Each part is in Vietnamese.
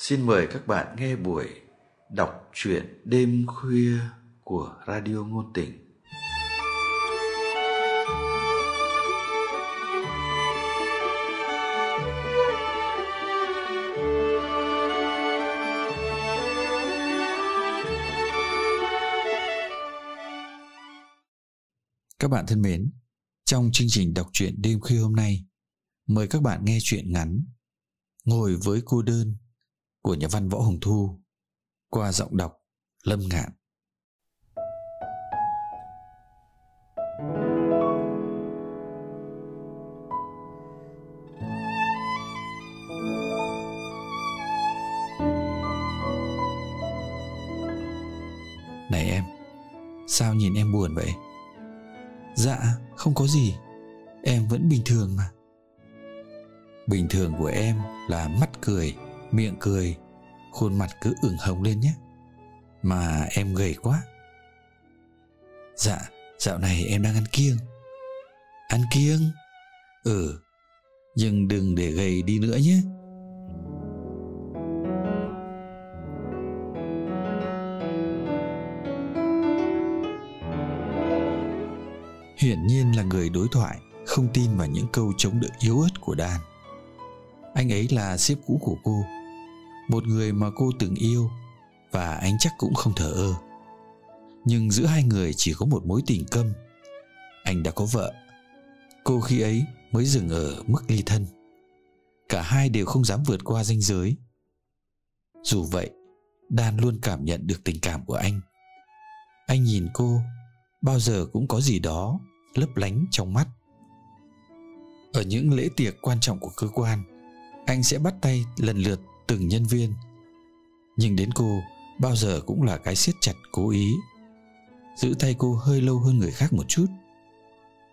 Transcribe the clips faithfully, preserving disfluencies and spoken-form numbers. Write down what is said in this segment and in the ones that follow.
Xin mời các bạn nghe buổi đọc truyện đêm khuya của Radio Ngôn Tình. Các bạn thân mến, trong chương trình đọc truyện đêm khuya hôm nay, mời các bạn nghe truyện ngắn Ngồi với cô đơn của nhà văn Võ Hồng Thu qua giọng đọc Lâm Ngạn. Này em, sao nhìn em buồn vậy? Dạ, không có gì, em vẫn bình thường mà. Bình thường của em là mắt cười, miệng cười, khuôn mặt cứ ửng hồng lên nhé. Mà em gầy quá. Dạ, dạo này em đang ăn kiêng. Ăn kiêng? Ừ, nhưng đừng để gầy đi nữa nhé. Hiển nhiên là người đối thoại không tin vào những câu chống đỡ yếu ớt của Đan. Anh ấy là sếp cũ của cô, một người mà cô từng yêu, và anh chắc cũng không thờ ơ. Nhưng giữa hai người chỉ có một mối tình câm. Anh đã có vợ, cô khi ấy mới dừng ở mức ly thân. Cả hai đều không dám vượt qua ranh giới. Dù vậy, Đan luôn cảm nhận được tình cảm của anh. Anh nhìn cô, bao giờ cũng có gì đó lấp lánh trong mắt. Ở những lễ tiệc quan trọng của cơ quan, anh sẽ bắt tay lần lượt từng nhân viên, nhưng đến cô bao giờ cũng là cái siết chặt cố ý, giữ tay cô hơi lâu hơn người khác một chút.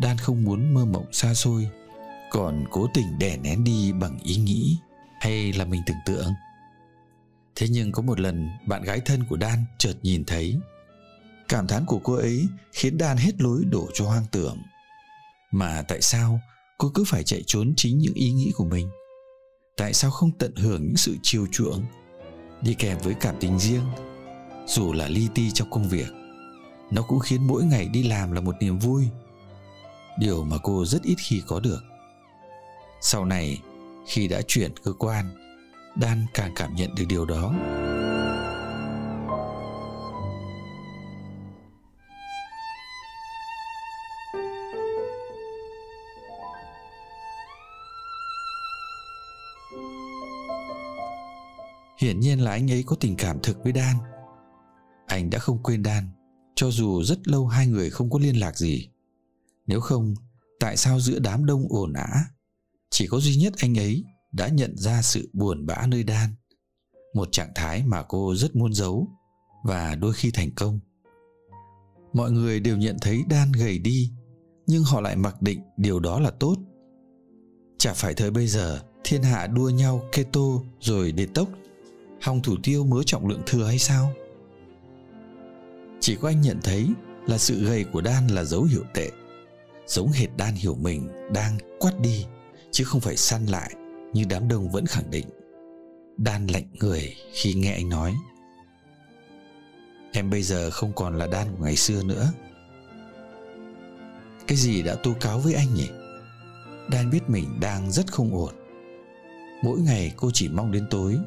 Đan không muốn mơ mộng xa xôi, còn cố tình đè nén đi bằng ý nghĩ hay là mình tưởng tượng. Thế nhưng có một lần, bạn gái thân của Đan chợt nhìn thấy. Cảm thán của cô ấy khiến Đan hết lối đổ cho hoang tưởng. Mà tại sao cô cứ phải chạy trốn chính những ý nghĩ của mình? Tại sao không tận hưởng những sự chiều chuộng đi kèm với cảm tình riêng? Dù là li ti trong công việc, nó cũng khiến mỗi ngày đi làm là một niềm vui, điều mà cô rất ít khi có được. Sau này, khi đã chuyển cơ quan, Đan càng cảm nhận được điều đó. Hiển nhiên là anh ấy có tình cảm thực với Đan. Anh đã không quên Đan, cho dù rất lâu hai người không có liên lạc gì. Nếu không, tại sao giữa đám đông ồn ào, chỉ có duy nhất anh ấy đã nhận ra sự buồn bã nơi Đan, một trạng thái mà cô rất muốn giấu và đôi khi thành công. Mọi người đều nhận thấy Đan gầy đi, nhưng họ lại mặc định điều đó là tốt. Chả phải thời bây giờ thiên hạ đua nhau keto rồi detox, hòng thủ tiêu mớ trọng lượng thừa hay sao? Chỉ có anh nhận thấy là sự gầy của Đan là dấu hiệu tệ. Giống hệt Đan hiểu mình đang quắt đi, chứ không phải săn lại như đám đông vẫn khẳng định. Đan lạnh người khi nghe anh nói: Em bây giờ không còn là Đan của ngày xưa nữa. Cái gì đã tố cáo với anh nhỉ? Đan biết mình đang rất không ổn. Mỗi ngày cô chỉ mong đến tối,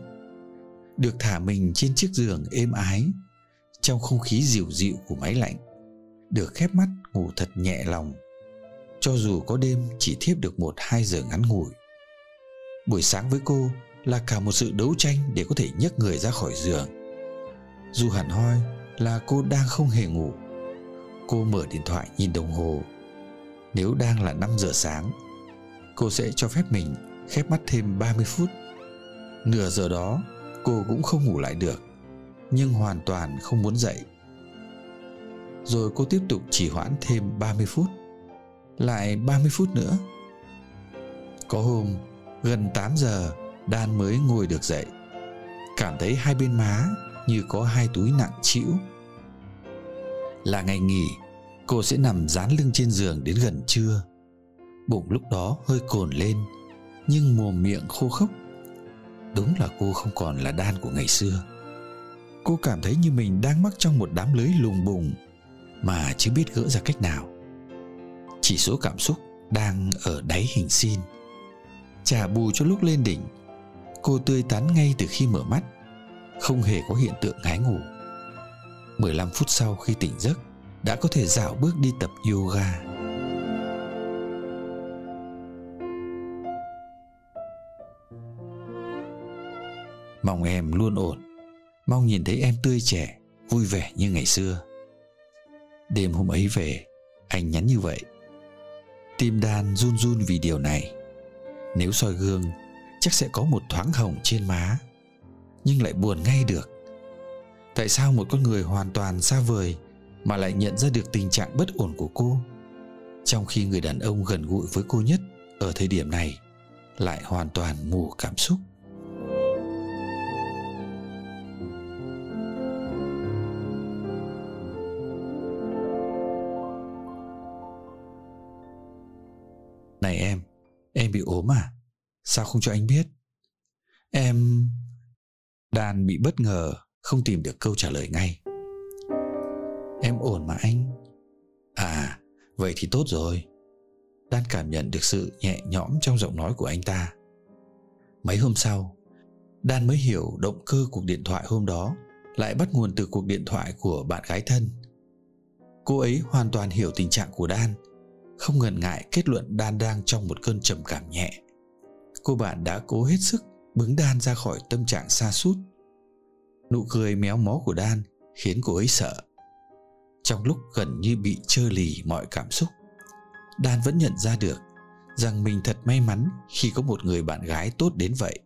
được thả mình trên chiếc giường êm ái, trong không khí dịu dịu của máy lạnh, được khép mắt ngủ thật nhẹ lòng, cho dù có đêm chỉ thiếp được một hai giờ ngắn ngủi. Buổi sáng với cô là cả một sự đấu tranh để có thể nhấc người ra khỏi giường. Dù hẳn hoi là cô đang không hề ngủ. Cô mở điện thoại nhìn đồng hồ. Nếu đang là năm giờ sáng, cô sẽ cho phép mình khép mắt thêm ba mươi phút. Nửa giờ đó cô cũng không ngủ lại được, nhưng hoàn toàn không muốn dậy. Rồi cô tiếp tục trì hoãn thêm ba mươi phút, lại ba mươi phút nữa. Có hôm gần tám giờ Đan mới ngồi được dậy, cảm thấy hai bên má như có hai túi nặng trĩu. Là ngày nghỉ, cô sẽ nằm dán lưng trên giường đến gần trưa. Bụng lúc đó hơi cồn lên, nhưng mồm miệng khô khốc. Đúng là cô không còn là Đan của ngày xưa. Cô cảm thấy như mình đang mắc trong một đám lưới lùng bùng mà chưa biết gỡ ra cách nào. Chỉ số cảm xúc đang ở đáy hình sin. Trả bù cho lúc lên đỉnh, cô tươi tắn ngay từ khi mở mắt, không hề có hiện tượng ngái ngủ. mười lăm phút sau khi tỉnh giấc, đã có thể dạo bước đi tập yoga. Mong em luôn ổn, mong nhìn thấy em tươi trẻ, vui vẻ như ngày xưa. Đêm hôm ấy về, anh nhắn như vậy. Tim Đan run run vì điều này. Nếu soi gương, chắc sẽ có một thoáng hồng trên má, nhưng lại buồn ngay được. Tại sao một con người hoàn toàn xa vời mà lại nhận ra được tình trạng bất ổn của cô, trong khi người đàn ông gần gũi với cô nhất ở thời điểm này lại hoàn toàn mù cảm xúc? Này em, em bị ốm à? Sao không cho anh biết? Em... Đan bị bất ngờ, không tìm được câu trả lời ngay. Em ổn mà anh. À, vậy thì tốt rồi. Đan cảm nhận được sự nhẹ nhõm trong giọng nói của anh ta. Mấy hôm sau, Đan mới hiểu động cơ cuộc điện thoại hôm đó lại bắt nguồn từ cuộc điện thoại của bạn gái thân. Cô ấy hoàn toàn hiểu tình trạng của Đan, không ngần ngại kết luận Đan đang trong một cơn trầm cảm nhẹ. Cô bạn đã cố hết sức bứng Đan ra khỏi tâm trạng sa sút. Nụ cười méo mó của Đan khiến cô ấy sợ. Trong lúc gần như bị trơ lì mọi cảm xúc, Đan vẫn nhận ra được rằng mình thật may mắn khi có một người bạn gái tốt đến vậy.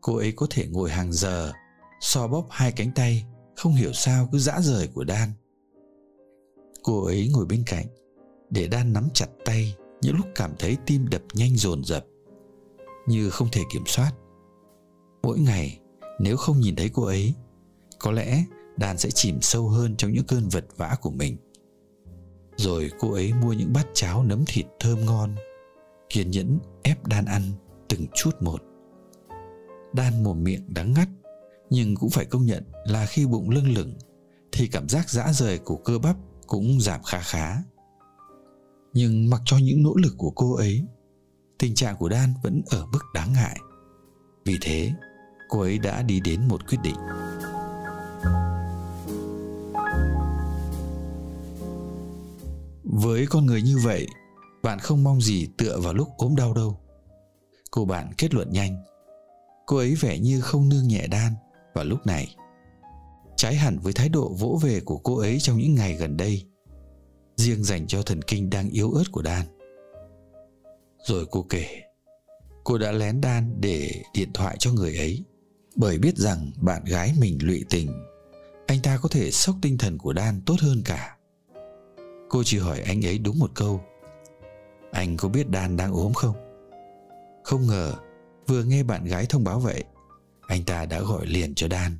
Cô ấy có thể ngồi hàng giờ, xoa bóp hai cánh tay không hiểu sao cứ dã rời của Đan. Cô ấy ngồi bên cạnh để Đan nắm chặt tay những lúc cảm thấy tim đập nhanh dồn dập, như không thể kiểm soát. Mỗi ngày nếu không nhìn thấy cô ấy, có lẽ Đan sẽ chìm sâu hơn trong những cơn vật vã của mình. Rồi cô ấy mua những bát cháo nấm thịt thơm ngon, kiên nhẫn ép Đan ăn từng chút một. Đan mồm miệng đắng ngắt, nhưng cũng phải công nhận là khi bụng lâng lửng thì cảm giác dã rời của cơ bắp cũng giảm khá khá. Nhưng mặc cho những nỗ lực của cô ấy, tình trạng của Đan vẫn ở mức đáng ngại. Vì thế, cô ấy đã đi đến một quyết định. Với con người như vậy, bạn không mong gì tựa vào lúc ốm đau đâu, cô bạn kết luận nhanh. Cô ấy vẻ như không nương nhẹ Đan vào lúc này, trái hẳn với thái độ vỗ về của cô ấy trong những ngày gần đây, riêng dành cho thần kinh đang yếu ớt của Đan. Rồi cô kể, cô đã lén Đan để điện thoại cho người ấy, bởi biết rằng bạn gái mình lụy tình, anh ta có thể sốc tinh thần của Đan tốt hơn cả. Cô chỉ hỏi anh ấy đúng một câu: anh có biết Đan đang ốm không? Không ngờ vừa nghe bạn gái thông báo vậy, anh ta đã gọi liền cho Đan.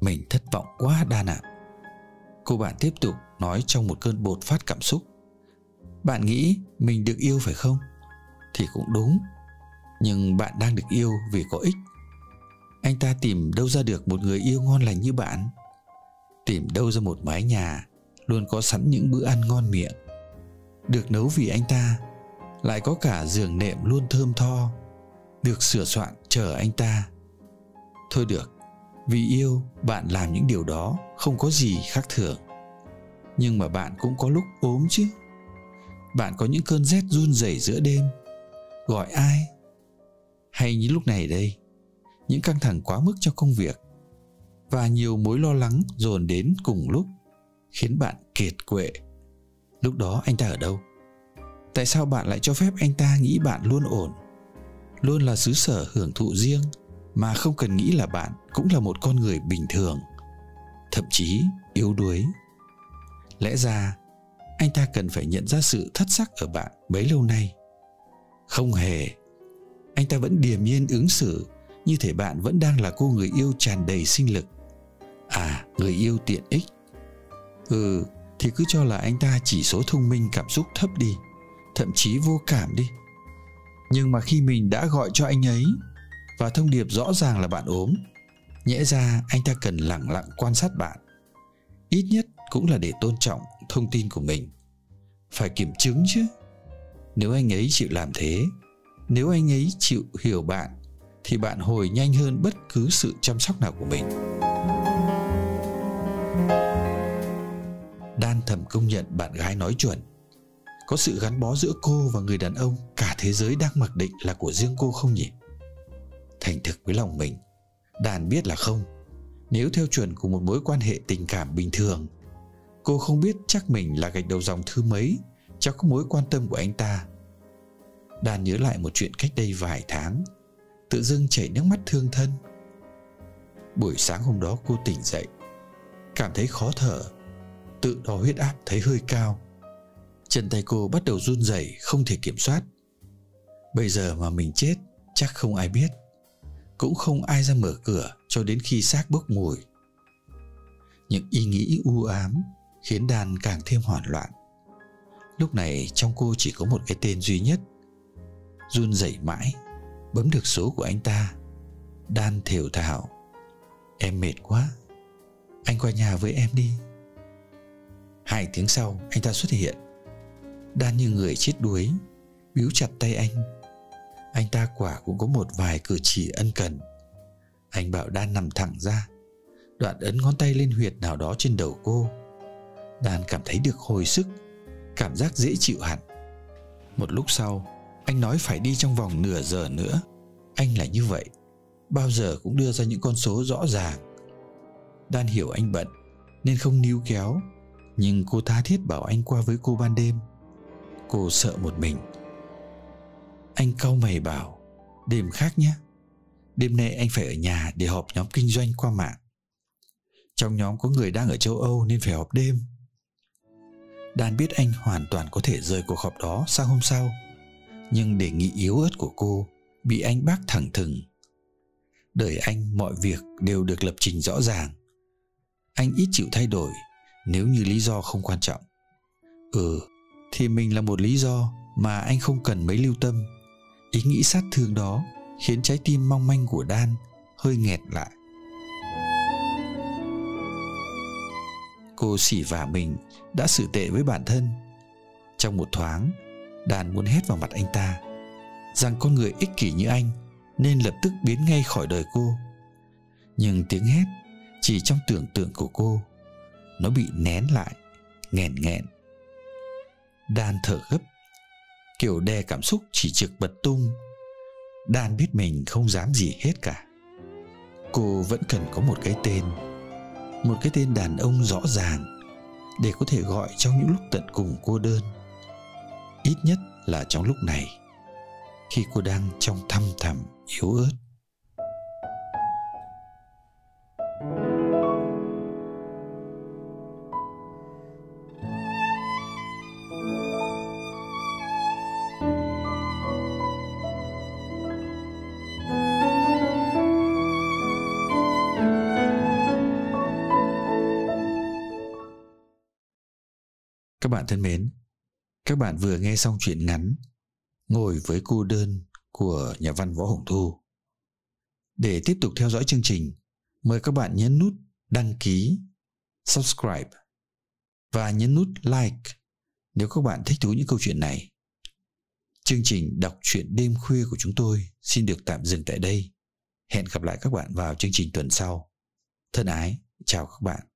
Mình thất vọng quá Đan ạ, cô bạn tiếp tục nói trong một cơn bột phát cảm xúc. Bạn nghĩ mình được yêu phải không? Thì cũng đúng, nhưng bạn đang được yêu vì có ích. Anh ta tìm đâu ra được một người yêu ngon lành như bạn? Tìm đâu ra một mái nhà luôn có sẵn những bữa ăn ngon miệng, được nấu vì anh ta, lại có cả giường nệm luôn thơm tho, được sửa soạn chờ anh ta. Thôi được, vì yêu bạn làm những điều đó không có gì khác thường. Nhưng mà bạn cũng có lúc ốm chứ. Bạn có những cơn rét run rẩy giữa đêm, gọi ai? Hay như lúc này đây, những căng thẳng quá mức cho công việc và nhiều mối lo lắng dồn đến cùng lúc khiến bạn kiệt quệ. Lúc đó anh ta ở đâu? Tại sao bạn lại cho phép anh ta nghĩ bạn luôn ổn, luôn là xứ sở hưởng thụ riêng mà không cần nghĩ là bạn cũng là một con người bình thường, thậm chí yếu đuối? Lẽ ra anh ta cần phải nhận ra sự thất sắc ở bạn bấy lâu nay. Không hề, anh ta vẫn điềm nhiên ứng xử như thể bạn vẫn đang là cô người yêu tràn đầy sinh lực. À, người yêu tiện ích. Ừ, thì cứ cho là anh ta chỉ số thông minh cảm xúc thấp đi, thậm chí vô cảm đi. Nhưng mà khi mình đã gọi cho anh ấy và thông điệp rõ ràng là bạn ốm, nhẽ ra anh ta cần lặng lặng quan sát bạn, ít nhất cũng là để tôn trọng thông tin của mình, phải kiểm chứng chứ. Nếu anh ấy chịu làm thế, nếu anh ấy chịu hiểu bạn, thì bạn hồi nhanh hơn bất cứ sự chăm sóc nào của mình. Đan thầm công nhận bạn gái nói chuẩn. Có sự gắn bó giữa cô và người đàn ông cả thế giới đang mặc định là của riêng cô không nhỉ? Thành thực với lòng mình, Đan biết là không. Nếu theo chuẩn của một mối quan hệ tình cảm bình thường, cô không biết chắc mình là gạch đầu dòng thứ mấy chắc có mối quan tâm của anh ta. Đan nhớ lại một chuyện cách đây vài tháng, tự dưng chảy nước mắt thương thân. Buổi sáng hôm đó cô tỉnh dậy, cảm thấy khó thở, tự đo huyết áp thấy hơi cao. Chân tay cô bắt đầu run rẩy không thể kiểm soát. Bây giờ mà mình chết chắc không ai biết, cũng không ai ra mở cửa cho đến khi xác bốc mùi. Những ý nghĩ u ám khiến Đan càng thêm hoảng loạn. Lúc này trong cô chỉ có một cái tên duy nhất. Run rẩy mãi, bấm được số của anh ta. Đan thều thào: "Em mệt quá, anh qua nhà với em đi." Hai tiếng sau anh ta xuất hiện. Đan như người chết đuối, bíu chặt tay anh. Anh ta quả cũng có một vài cử chỉ ân cần. Anh bảo Đan nằm thẳng ra, đoạn ấn ngón tay lên huyệt nào đó trên đầu cô. Đan cảm thấy được hồi sức, cảm giác dễ chịu hẳn. Một lúc sau, anh nói phải đi trong vòng nửa giờ nữa. Anh là như vậy, bao giờ cũng đưa ra những con số rõ ràng. Đan hiểu anh bận nên không níu kéo, nhưng cô tha thiết bảo anh qua với cô ban đêm. Cô sợ một mình. Anh cau mày bảo: "Đêm khác nhé. Đêm nay anh phải ở nhà để họp nhóm kinh doanh qua mạng. Trong nhóm có người đang ở châu Âu nên phải họp đêm." Đan biết anh hoàn toàn có thể rời cuộc họp đó sang hôm sau, nhưng đề nghị yếu ớt của cô bị anh bác thẳng thừng. Đời anh mọi việc đều được lập trình rõ ràng. Anh ít chịu thay đổi nếu như lý do không quan trọng. Ừ, thì mình là một lý do mà anh không cần mấy lưu tâm. Ý nghĩ sát thương đó khiến trái tim mong manh của Đan hơi nghẹt lại. Cô xỉ vả mình đã xử tệ với bản thân. Trong một thoáng, Đan muốn hét vào mặt anh ta rằng con người ích kỷ như anh nên lập tức biến ngay khỏi đời cô. Nhưng tiếng hét chỉ trong tưởng tượng của cô, nó bị nén lại, nghẹn nghẹn. Đan thở gấp, kiểu đè cảm xúc chỉ trực bật tung. Đan biết mình không dám gì hết cả. Cô vẫn cần có một cái tên, một cái tên đàn ông rõ ràng để có thể gọi trong những lúc tận cùng cô đơn. Ít nhất là trong lúc này, khi cô đang trong thăm thẳm yếu ớt. Các bạn thân mến, các bạn vừa nghe xong truyện ngắn Ngồi với cô đơn của nhà văn Võ Hồng Thu. Để tiếp tục theo dõi chương trình, mời các bạn nhấn nút đăng ký, subscribe và nhấn nút like nếu các bạn thích thú những câu chuyện này. Chương trình đọc truyện đêm khuya của chúng tôi xin được tạm dừng tại đây. Hẹn gặp lại các bạn vào chương trình tuần sau. Thân ái, chào các bạn.